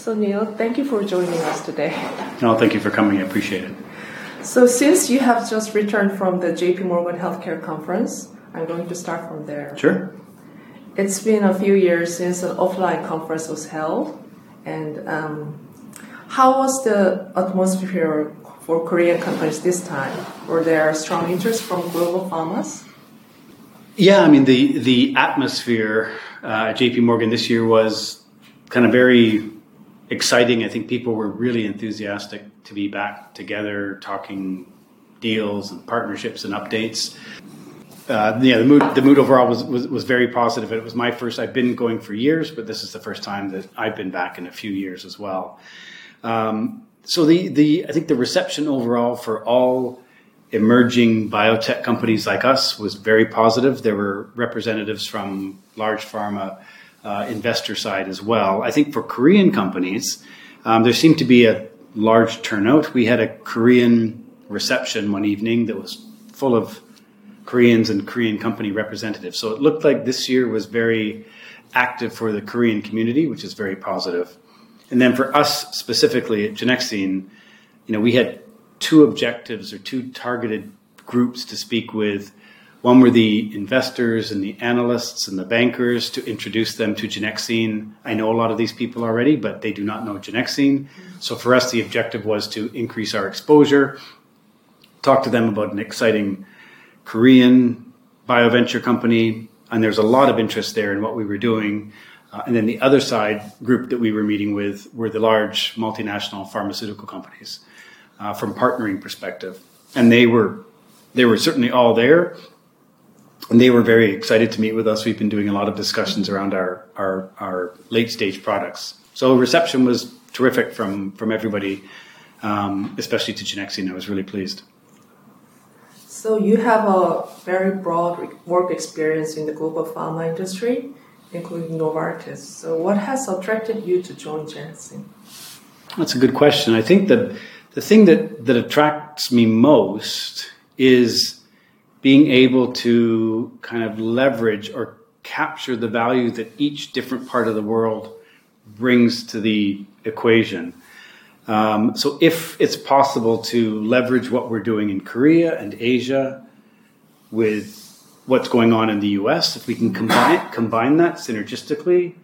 So Neil, thank you for joining us today. No, thank you for coming. I appreciate it. So since you have just returned from the J.P. Morgan Healthcare Conference, I'm going to start from there. Sure. It's been a few years since an offline conference was held, and how was the atmosphere for Korean companies this time? Were there strong interest from global pharmas? Yeah, I mean, the atmosphere at J.P. Morgan this year was kind of very exciting. I think people were really enthusiastic to be back together, talking deals and partnerships and updates. The mood overall was very positive. It was my first. I've been going for years, but this is the first time that I've been back in a few years as well. So I think the reception overall for all emerging biotech companies like us was very positive. There were representatives from large pharma investor side as well. I think for Korean companies, there seemed to be a large turnout. We had a Korean reception one evening that was full of Koreans and Korean company representatives. So it looked like this year was very active for the Korean community, which is very positive. And then for us specifically at Genexine, we had two objectives or two targeted groups to speak with. One were the investors and the analysts and the bankers to introduce them to Genexine. I know a lot of these people already, but they do not know Genexine. So for us, the objective was to increase our exposure, talk to them about an exciting Korean bioventure company, and there's a lot of interest there in what we were doing. And then the other side group that we were meeting with were the large multinational pharmaceutical companies from partnering perspective. And they were certainly all there, and they were very excited to meet with us. We've been doing a lot of discussions around our late-stage products. So reception was terrific from everybody, especially to Genexine. I was really pleased. So you have a very broad work experience in the global pharma industry, including Novartis. So what has attracted you to join Genexine? That's a good question. I think that the thing that attracts me most is being able to kind of leverage or capture the value that each different part of the world brings to the equation. So if it's possible to leverage what we're doing in Korea and Asia with what's going on in the U.S., if we can combine that synergistically,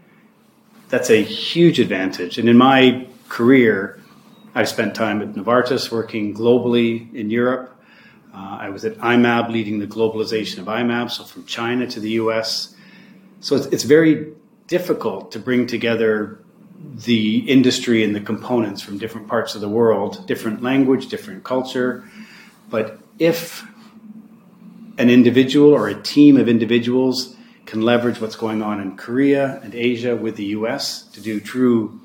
that's a huge advantage. And in my career, I've spent time at Novartis working globally in Europe. I was at IMAP leading the globalization of IMAP, so from China to the U.S. So it's very difficult to bring together the industry and the components from different parts of the world, different language, different culture. But if an individual or a team of individuals can leverage what's going on in Korea and Asia with the US to do true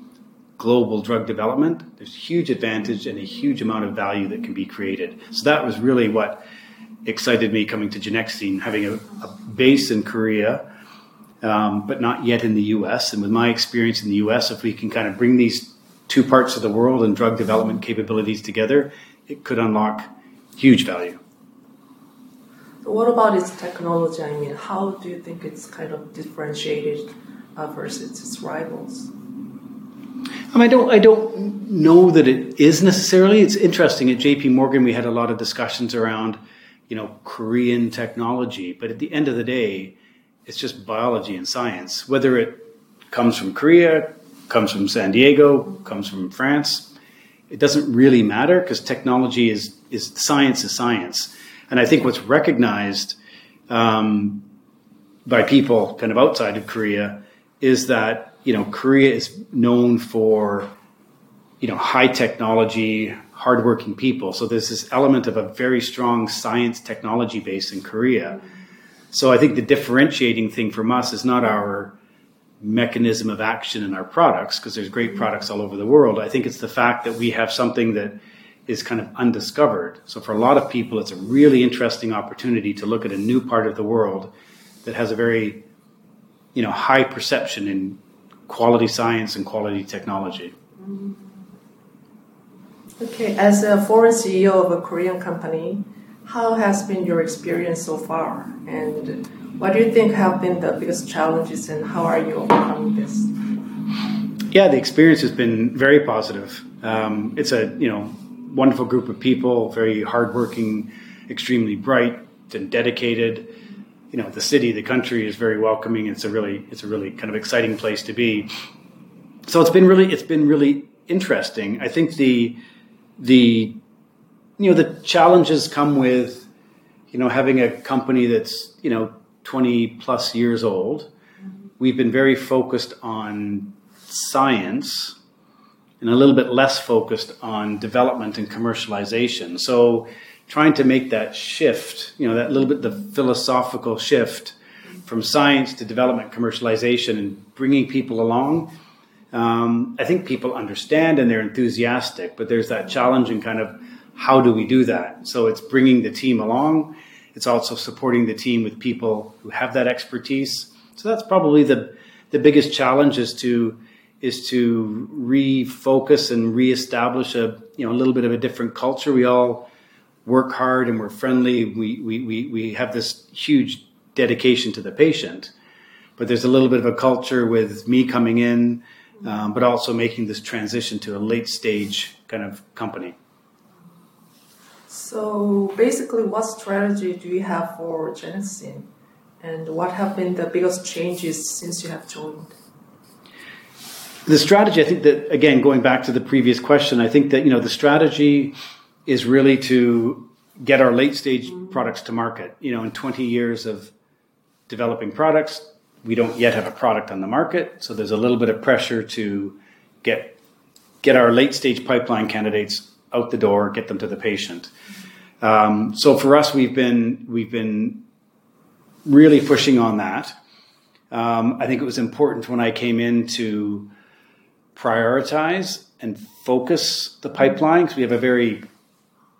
global drug development, there's huge advantage and a huge amount of value that can be created. So that was really what excited me coming to Genexine, having a base in Korea, but not yet in the U.S. And with my experience in the U.S., if we can kind of bring these two parts of the world and drug development capabilities together, it could unlock huge value. So what about its technology? I mean, how do you think it's kind of differentiated versus its rivals? I don't know that it is necessarily. It's interesting. At J.P. Morgan, we had a lot of discussions around, Korean technology. But at the end of the day, it's just biology and science. Whether it comes from Korea, comes from San Diego, comes from France, it doesn't really matter because technology is science. And I think what's recognized by people kind of outside of Korea is that, Korea is known for, high technology, hardworking people. So there's this element of a very strong science technology base in Korea. So I think the differentiating thing from us is not our mechanism of action in our products, because there's great products all over the world. I think it's the fact that we have something that is kind of undiscovered. So for a lot of people, it's a really interesting opportunity to look at a new part of the world that has a very, high perception in quality science and quality technology. Okay, as a foreign CEO of a Korean company, how has been your experience so far, and what do you think have been the biggest challenges, and how are you overcoming this? Yeah, the experience has been very positive. It's a wonderful group of people, very hardworking, extremely bright and dedicated. The city, the country is very welcoming. It's a really kind of exciting place to be. So it's been really interesting. I think the challenges come with having a company that's 20 plus years old. We've been very focused on science and a little bit less focused on development and commercialization. So trying to make that shift, that little bit, the philosophical shift from science to development, commercialization, and bringing people along. I think people understand and they're enthusiastic, but there's that challenge in kind of how do we do that? So it's bringing the team along. It's also supporting the team with people who have that expertise. So that's probably the biggest challenge is to refocus and reestablish a little bit of a different culture. We all work hard and we're friendly. We have this huge dedication to the patient, but there's a little bit of a culture with me coming in, but also making this transition to a late stage kind of company. So basically, what strategy do you have for Genexine? And what have been the biggest changes since you have joined? The strategy, I think that, again, going back to the previous question, I think that, the strategy is really to get our late-stage products to market. In 20 years of developing products, we don't yet have a product on the market, so there's a little bit of pressure to get our late-stage pipeline candidates out the door, get them to the patient. So for us, we've been really pushing on that. I think it was important when I came in to prioritize and focus the pipeline, because we have a very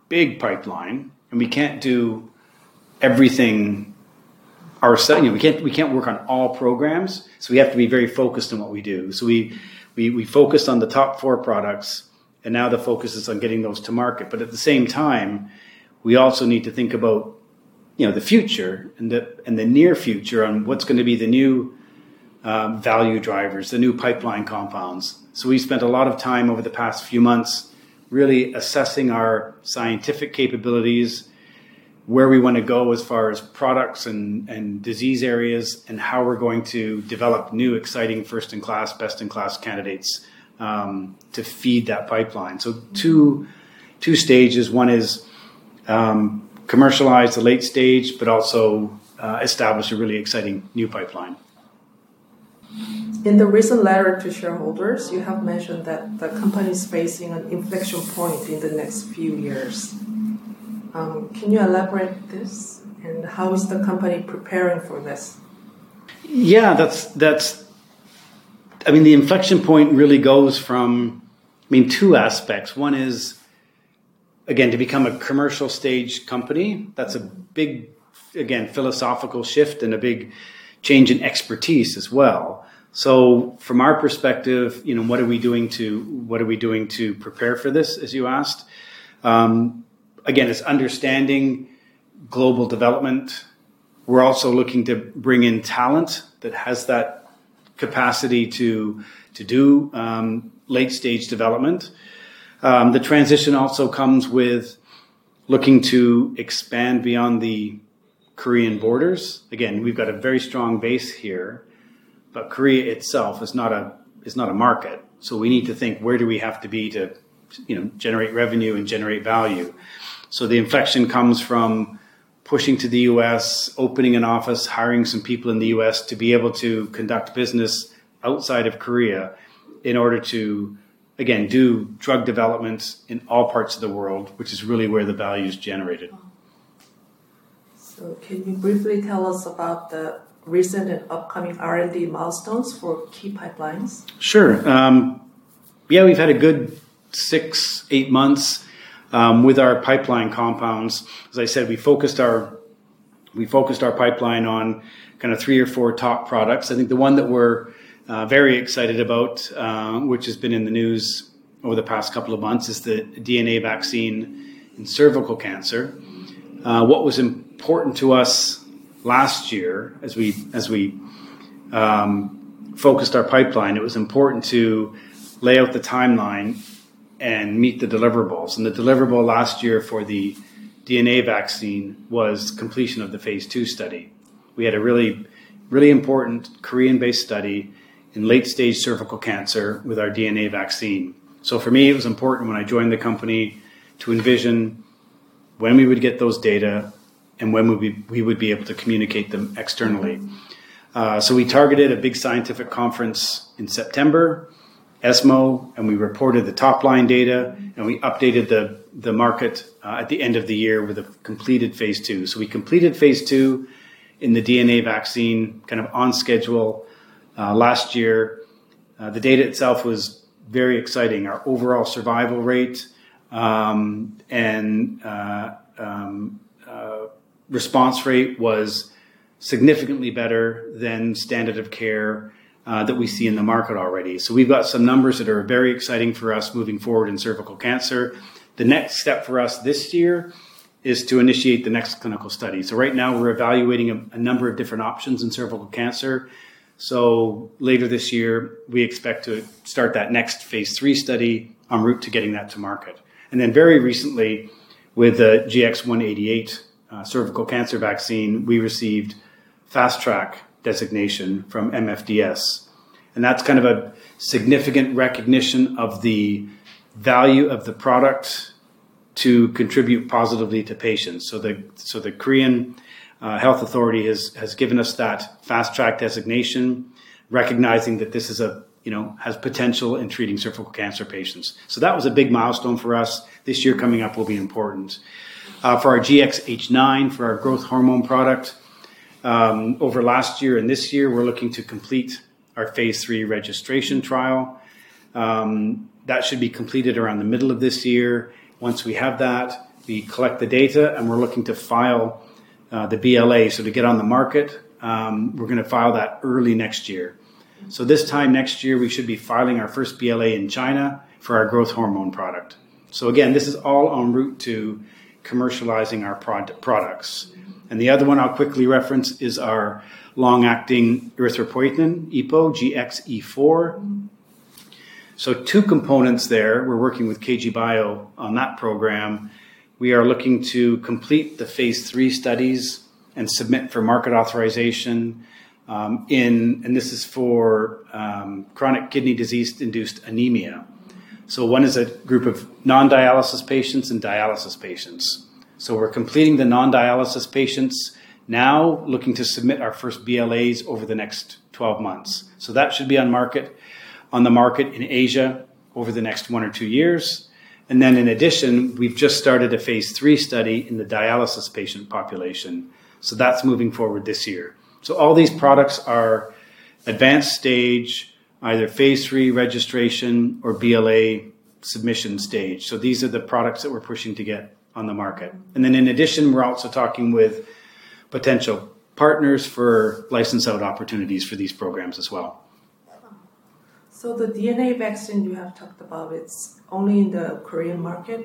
big pipeline and we can't do everything ourselves. We can't work on all programs, so we have to be very focused on what we do. So we focused on the top 4 products, and now the focus is on getting those to market. But at the same time, we also need to think about the future and the near future on what's going to be the new value drivers, the new pipeline compounds. So we spent a lot of time over the past few months really assessing our scientific capabilities, where we want to go as far as products and disease areas, and how we're going to develop new, exciting, first-in-class, best-in-class candidates to feed that pipeline. So two stages. One is commercialize the late stage, but also establish a really exciting new pipeline. In the recent letter to shareholders, you have mentioned that the company is facing an inflection point in the next few years. Can you elaborate this? And how is the company preparing for this? Yeah, that's. I mean, the inflection point really goes from, two aspects. One is, again, to become a commercial stage company. That's a big, again, philosophical shift and a big change in expertise as well. So from our perspective, what are we doing to prepare for this, as you asked? Again, it's understanding global development. We're also looking to bring in talent that has that capacity to do late stage development. The transition also comes with looking to expand beyond the Korean borders. Again, we've got a very strong base here, but Korea itself is not a market. So we need to think, where do we have to be to, generate revenue and generate value? So the inflection comes from pushing to the U.S., opening an office, hiring some people in the U.S. to be able to conduct business outside of Korea in order to, again, do drug development in all parts of the world, which is really where the value is generated. So can you briefly tell us about the recent and upcoming R&D milestones for key pipelines? Sure. We've had a good 6-8 months with our pipeline compounds. As I said, we focused our pipeline on kind of 3 or 4 top products. I think the one that we're very excited about, which has been in the news over the past couple of months, is the DNA vaccine in cervical cancer. What was important to us last year, as we focused our pipeline, it was important to lay out the timeline and meet the deliverables. And the deliverable last year for the DNA vaccine was completion of the phase 2 study. We had a really, really important Korean-based study in late-stage cervical cancer with our DNA vaccine. So for me, it was important when I joined the company to envision when we would get those data and when we would be able to communicate them externally. So we targeted a big scientific conference in September, ESMO, and we reported the top-line data, and we updated the market at the end of the year with a completed phase 2. So we completed phase 2 in the DNA vaccine, kind of on schedule last year. The data itself was very exciting. Our overall survival rate and response rate was significantly better than standard of care that we see in the market already. So we've got some numbers that are very exciting for us moving forward in cervical cancer. The next step for us this year is to initiate the next clinical study. So right now we're evaluating a number of different options in cervical cancer. So later this year, we expect to start that next phase 3 study en route to getting that to market. And then very recently, with the GX188 cervical cancer vaccine, we received fast track designation from MFDS. And that's kind of a significant recognition of the value of the product to contribute positively to patients. So the Korean Health Authority has given us that fast track designation, recognizing that this is has potential in treating cervical cancer patients. So that was a big milestone for us. This year coming up will be important. For our GXH9, for our growth hormone product, over last year and this year, we're looking to complete our phase 3 registration trial. That should be completed around the middle of this year. Once we have that, we collect the data, and we're looking to file the BLA. So to get on the market, we're going to file that early next year. So this time next year, we should be filing our first BLA in China for our growth hormone product. So again, this is all en route to commercializing our products. And the other one I'll quickly reference is our long-acting erythropoietin, EPO, GXE4. So two components there. We're working with KG Bio on that program. We are looking to complete the phase 3 studies and submit for market authorization and this is for chronic kidney disease-induced anemia. So one is a group of non-dialysis patients and dialysis patients. So we're completing the non-dialysis patients now, looking to submit our first BLAs over the next 12 months. So that should be on the market in Asia over the next 1 or 2 years. And then in addition, we've just started a phase 3 study in the dialysis patient population. So that's moving forward this year. So all these products are advanced stage, either phase 3 registration or BLA submission stage. So these are the products that we're pushing to get on the market. And then in addition, we're also talking with potential partners for license out opportunities for these programs as well. So the DNA vaccine you have talked about, it's only in the Korean market?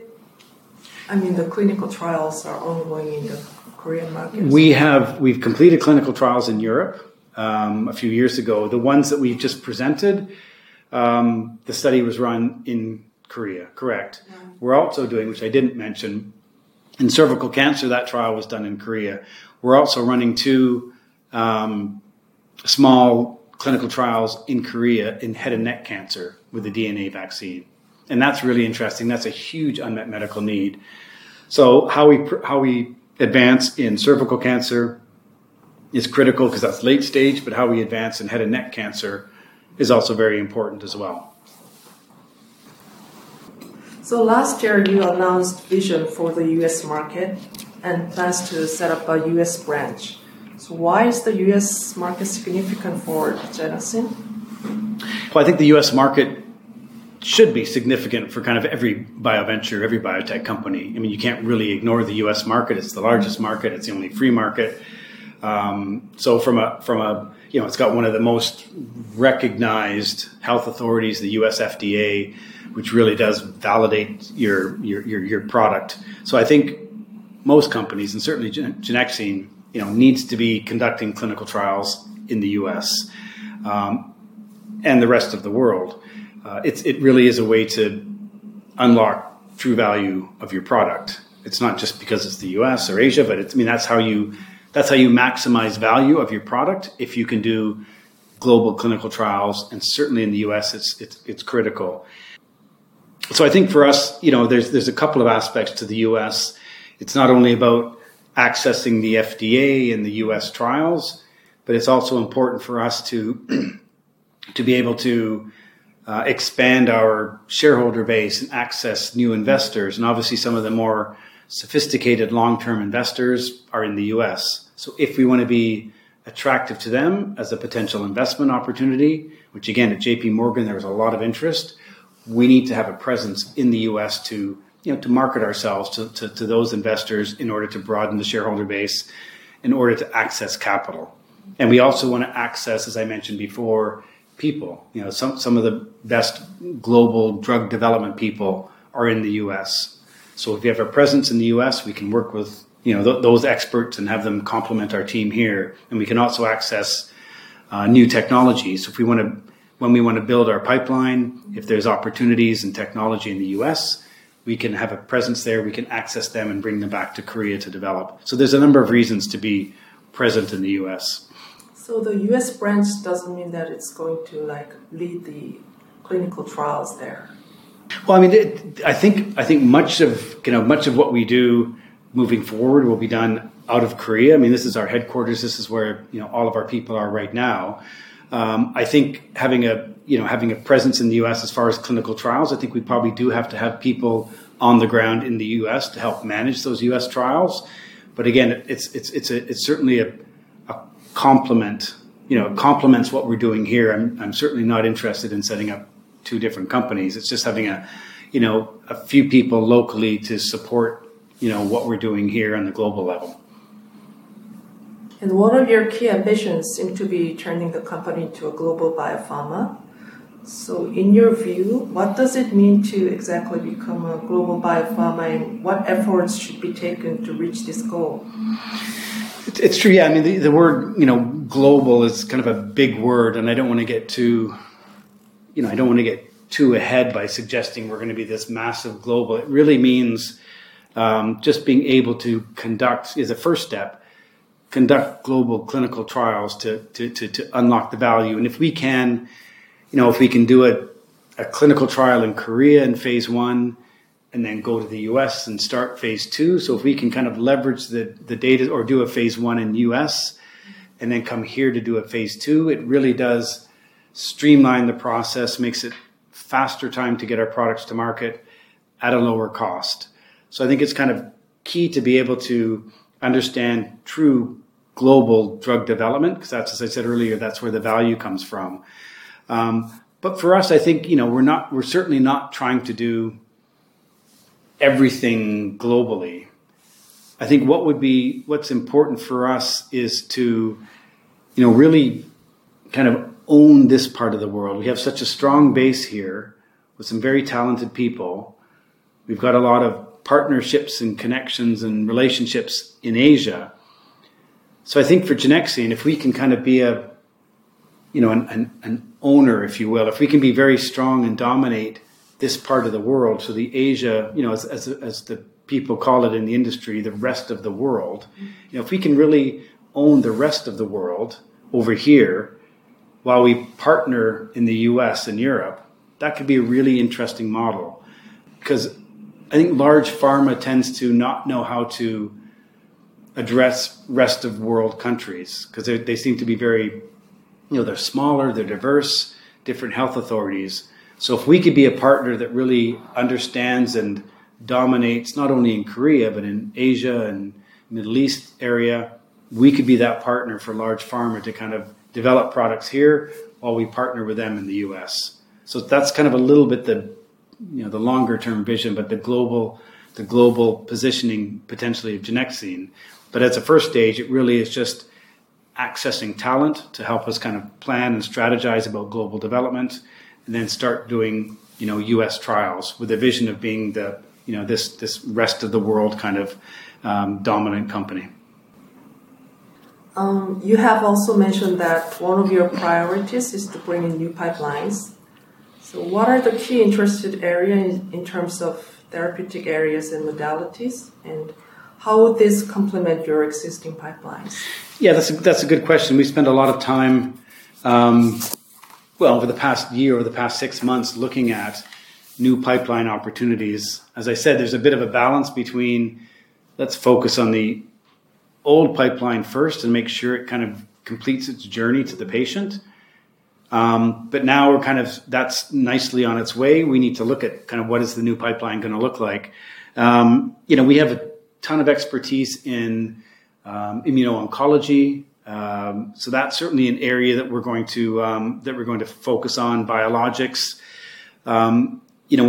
I mean, the clinical trials are ongoing in the Korean market? We've completed clinical trials in Europe a few years ago. The ones that we've just presented, the study was run in Korea, correct. Yeah. We're also doing, which I didn't mention, in cervical cancer, that trial was done in Korea. We're also running 2 small clinical trials in Korea in head and neck cancer with the DNA vaccine. And that's really interesting. That's a huge unmet medical need. So how we advance in cervical cancer is critical because that's late stage, but how we advance in head and neck cancer is also very important as well. So last year you announced vision for the U.S. market and plans to set up a U.S. branch. So why is the U.S. market significant for Genexine? Well, I think the U.S. market should be significant for kind of every bioventure, every biotech company. I mean, you can't really ignore the U.S. market. It's the largest market. It's the only free market. So from a it's got one of the most recognized health authorities, the U.S. FDA, which really does validate your product. So I think most companies, and certainly Genexine, needs to be conducting clinical trials in the U.S. and the rest of the world. It really is a way to unlock true value of your product. It's not just because it's the U.S. or Asia, but that's how you maximize value of your product if you can do global clinical trials, and certainly in the U.S. it's critical. So I think for us, there's a couple of aspects to the U.S. It's not only about accessing the FDA and the U.S. trials, but it's also important for us to be able to expand our shareholder base and access new investors. And obviously some of the more sophisticated long-term investors are in the U.S. So if we want to be attractive to them as a potential investment opportunity, which again, at J.P. Morgan, there was a lot of interest, we need to have a presence in the U.S. to market ourselves to those investors in order to broaden the shareholder base, in order to access capital. And we also want to access, as I mentioned before, people. Some of the best global drug development people are in the U.S. So if we have a presence in the U.S., we can work with those experts and have them complement our team here. And we can also access new technologies. So if we want to, when we want to build our pipeline, if there's opportunities in technology in the U.S., we can have a presence there. We can access them and bring them back to Korea to develop. So there's a number of reasons to be present in the U.S. So the U.S. branch doesn't mean that it's going to lead the clinical trials there. Well, I think much of what we do moving forward will be done out of Korea. This is our headquarters. This is where all of our people are right now. I think having a presence in the U.S. as far as clinical trials, I think we probably do have to have people on the ground in the U.S. to help manage those U.S. trials. But again, it's certainly complements what we're doing here. I'm certainly not interested in setting up two different companies. It's just having a few people locally to support what we're doing here on the global level. And one of your key ambitions seems to be turning the company into a global biopharma. So in your view, what does it mean to exactly become a global biopharma, and what efforts should be taken to reach this goal? It's true, yeah. The word, global is kind of a big word, and I don't want to get too ahead by suggesting we're going to be this massive global. It really means just being able to conduct, is a first step, conduct global clinical trials to unlock the value. And if we can, if we can do a clinical trial in Korea in phase 1, and then go to the U.S. and start phase 2. So if we can kind of leverage the data or do a phase 1 in U.S. and then come here to do a phase 2, it really does streamline the process, makes it faster time to get our products to market at a lower cost. So I think it's kind of key to be able to understand true global drug development, because that's, as I said earlier, that's where the value comes from. But for us, I think, we're certainly not trying to do everything globally. I think what's important for us is to, really kind of own this part of the world. We have such a strong base here with some very talented people. We've got a lot of partnerships and connections and relationships in Asia. So I think for Genexine, if we can kind of be an owner, if you will, if we can be very strong and dominate this part of the world, so the Asia, as the people call it in the industry, the rest of the world, if we can really own the rest of the world over here while we partner in the US and Europe, that could be a really interesting model. Because I think large pharma tends to not know how to address rest of world countries, because they seem to be very, they're smaller, they're diverse, different health authorities. So if we could be a partner that really understands and dominates not only in Korea, but in Asia and Middle East area, we could be that partner for large pharma to kind of develop products here while we partner with them in the U.S. So that's kind of a little bit the longer term vision, but the global positioning potentially of Genexine. But as a first stage, it really is just accessing talent to help us kind of plan and strategize about global development, and then start doing, U.S. trials with a vision of being the, this rest of the world kind of dominant company. You have also mentioned that one of your priorities is to bring in new pipelines. So what are the key interested areas in terms of therapeutic areas and modalities, and how would this complement your existing pipelines? Yeah, that's a good question. We spend a lot of time, over the past year or the past 6 months, looking at new pipeline opportunities. As I said, there's a bit of a balance between let's focus on the old pipeline first and make sure it kind of completes its journey to the patient. But now we're that's nicely on its way. We need to look at kind of what is the new pipeline going to look like. We have a ton of expertise in immuno-oncology. So that's certainly an area that we're going to focus on, biologics.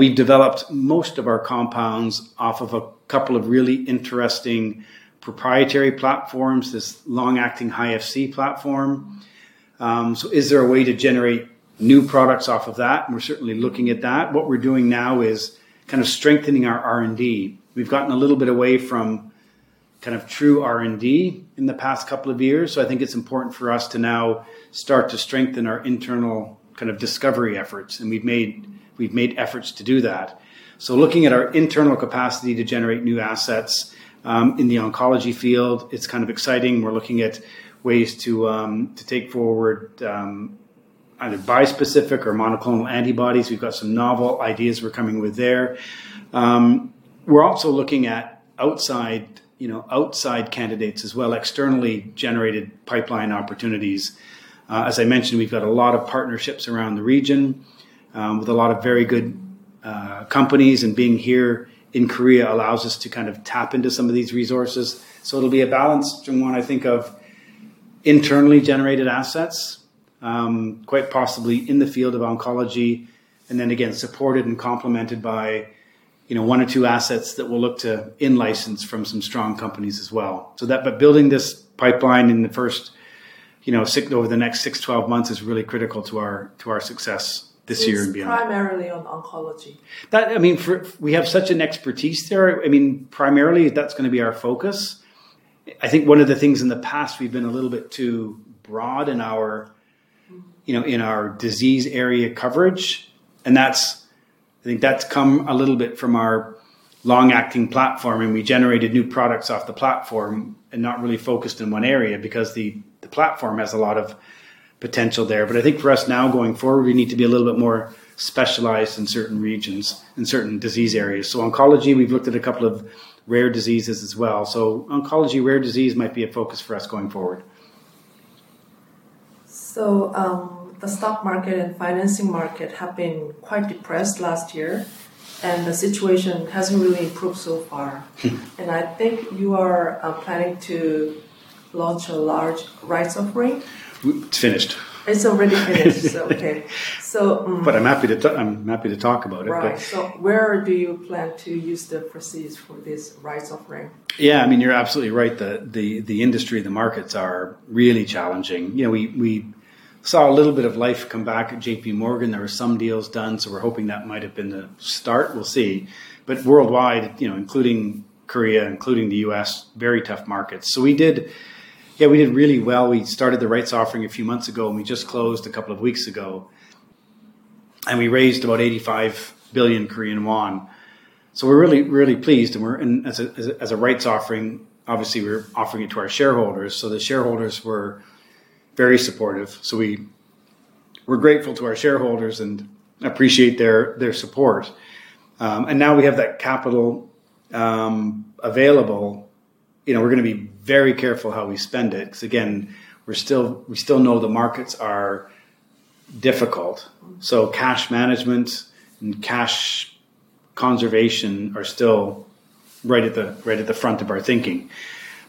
We've developed most of our compounds off of a couple of really interesting proprietary platforms, this long-acting high FC platform. So is there a way to generate new products off of that? And we're certainly looking at that. What we're doing now is kind of strengthening our R&D. We've gotten a little bit away from kind of true R&D in the past couple of years. So I think it's important for us to now start to strengthen our internal kind of discovery efforts. And we've made efforts to do that. So looking at our internal capacity to generate new assets in the oncology field, it's kind of exciting. We're looking at ways to take forward either bispecific or monoclonal antibodies. We've got some novel ideas we're coming with there. We're also looking at outside candidates as well, externally generated pipeline opportunities. As I mentioned, we've got a lot of partnerships around the region with a lot of very good companies, and being here in Korea allows us to kind of tap into some of these resources. So it'll be a balanced one, I think, of internally generated assets, quite possibly in the field of oncology, and then again supported and complemented by one or two assets that we'll look to in-license from some strong companies as well. So but building this pipeline in the first, over the next 6-12 months is really critical to our success this year and beyond. Primarily on oncology. We have such an expertise there. Primarily that's going to be our focus. I think one of the things in the past we've been a little bit too broad in our, in our disease area coverage, and I think that's come a little bit from our long-acting platform, and we generated new products off the platform and not really focused in one area because the platform has a lot of potential there. But I think for us now going forward, we need to be a little bit more specialized in certain regions, in certain disease areas. So oncology, we've looked at a couple of rare diseases as well. So oncology, rare disease might be a focus for us going forward. So the stock market and financing market have been quite depressed last year, and the situation hasn't really improved so far. And I think you are planning to launch a large rights offering. It's finished. It's already finished. So, okay. So, but I'm happy to talk about it. Right. But, so, where do you plan to use the proceeds for this rights offering? Yeah, you're absolutely right. The industry, the markets are really challenging. We saw a little bit of life come back at J.P. Morgan. There were some deals done, so we're hoping that might have been the start. We'll see. But worldwide, including Korea, including the U.S., very tough markets. So we did really well. We started the rights offering a few months ago, and we just closed a couple of weeks ago. And we raised about 85 billion Korean won. So we're really, really pleased. And as a rights offering, obviously we're offering it to our shareholders. So the shareholders were very supportive. So we're grateful to our shareholders and appreciate their support. And now we have that capital available. We're going to be very careful how we spend it, because again, we still know the markets are difficult. So cash management and cash conservation are still right at the front of our thinking.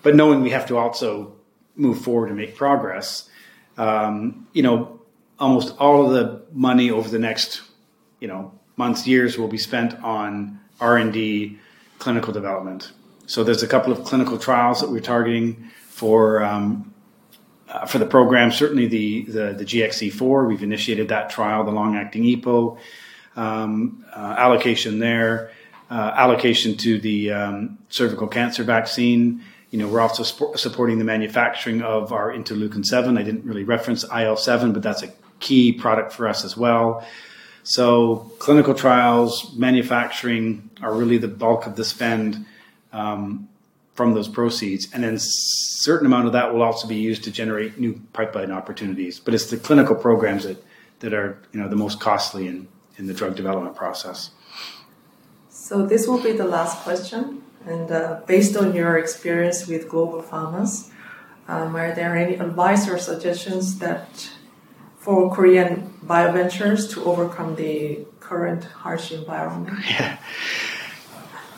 But knowing we have to also move forward and make progress, almost all of the money over the next months, years will be spent on R&D, clinical development. So there's a couple of clinical trials that we're targeting for the program. Certainly the GXE4, we've initiated that trial, the long-acting EPO, allocation there, allocation to the cervical cancer vaccine, You know, we're also supporting the manufacturing of our interleukin-7. I didn't really reference IL-7, but that's a key product for us as well. So clinical trials, manufacturing are really the bulk of the spend from those proceeds. And then a certain amount of that will also be used to generate new pipeline opportunities. But it's the clinical programs that are, you know, the most costly in the drug development process. So this will be the last question. And based on your experience with global pharmas, are there any advice or suggestions that for Korean bioventures to overcome the current harsh environment?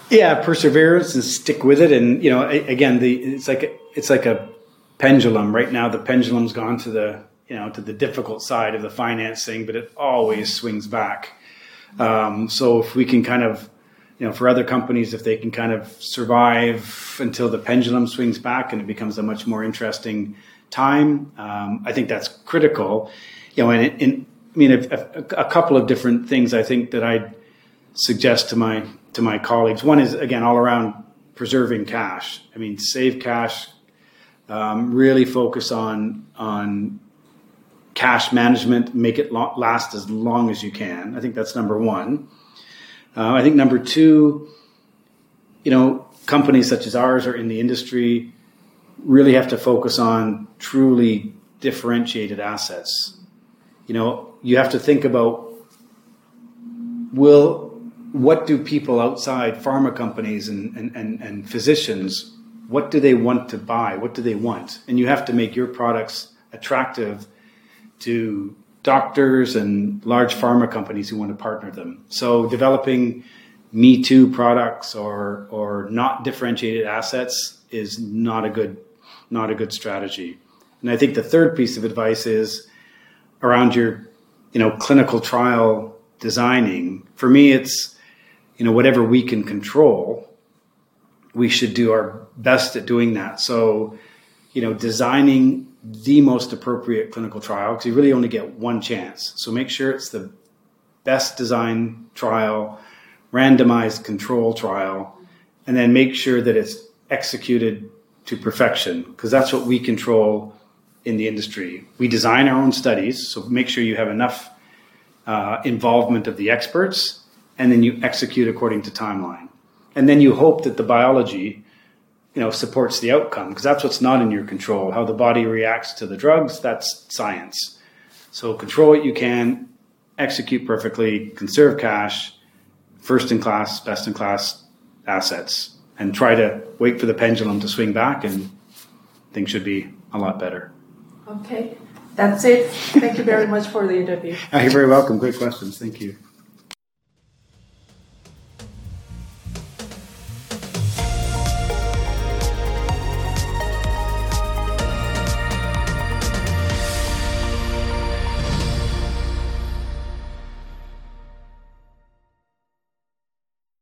Yeah, perseverance and stick with it. And, you know, again, it's like a pendulum. Right now, the pendulum's gone to the, you know, to the difficult side of the financing, but it always swings back. So if we can kind of, you know, for other companies, if they can kind of survive until the pendulum swings back and it becomes a much more interesting time, I think that's critical. You know, and I mean, a couple of different things I think that I'd suggest to my colleagues. One is, again, all around preserving cash. I mean, save cash, really focus on cash management, make it last as long as you can. I think that's number one. I think number two, you know, companies such as ours or in the industry really have to focus on truly differentiated assets. You know, you have to think about, what do people outside pharma companies and physicians, what do they want to buy? What do they want? And you have to make your products attractive to doctors and large pharma companies who want to partner them. So developing Me Too products or not differentiated assets is not a good strategy. And I think the third piece of advice is around your, you know, clinical trial designing. For me, it's, you know, whatever we can control, we should do our best at doing that. So, you know, designing the most appropriate clinical trial, because you really only get one chance. So make sure it's the best design trial, randomized control trial, and then make sure that it's executed to perfection, because that's what we control in the industry. We design our own studies, so make sure you have enough involvement of the experts, and then you execute according to timeline. And then you hope that the biology, you know, supports the outcome, because that's what's not in your control. How the body reacts to the drugs, that's science. So control what you can, execute perfectly, conserve cash, first-in-class, best-in-class assets, and try to wait for the pendulum to swing back, and things should be a lot better. Okay, that's it. Thank you very much for the interview. You're very welcome. Great questions. Thank you.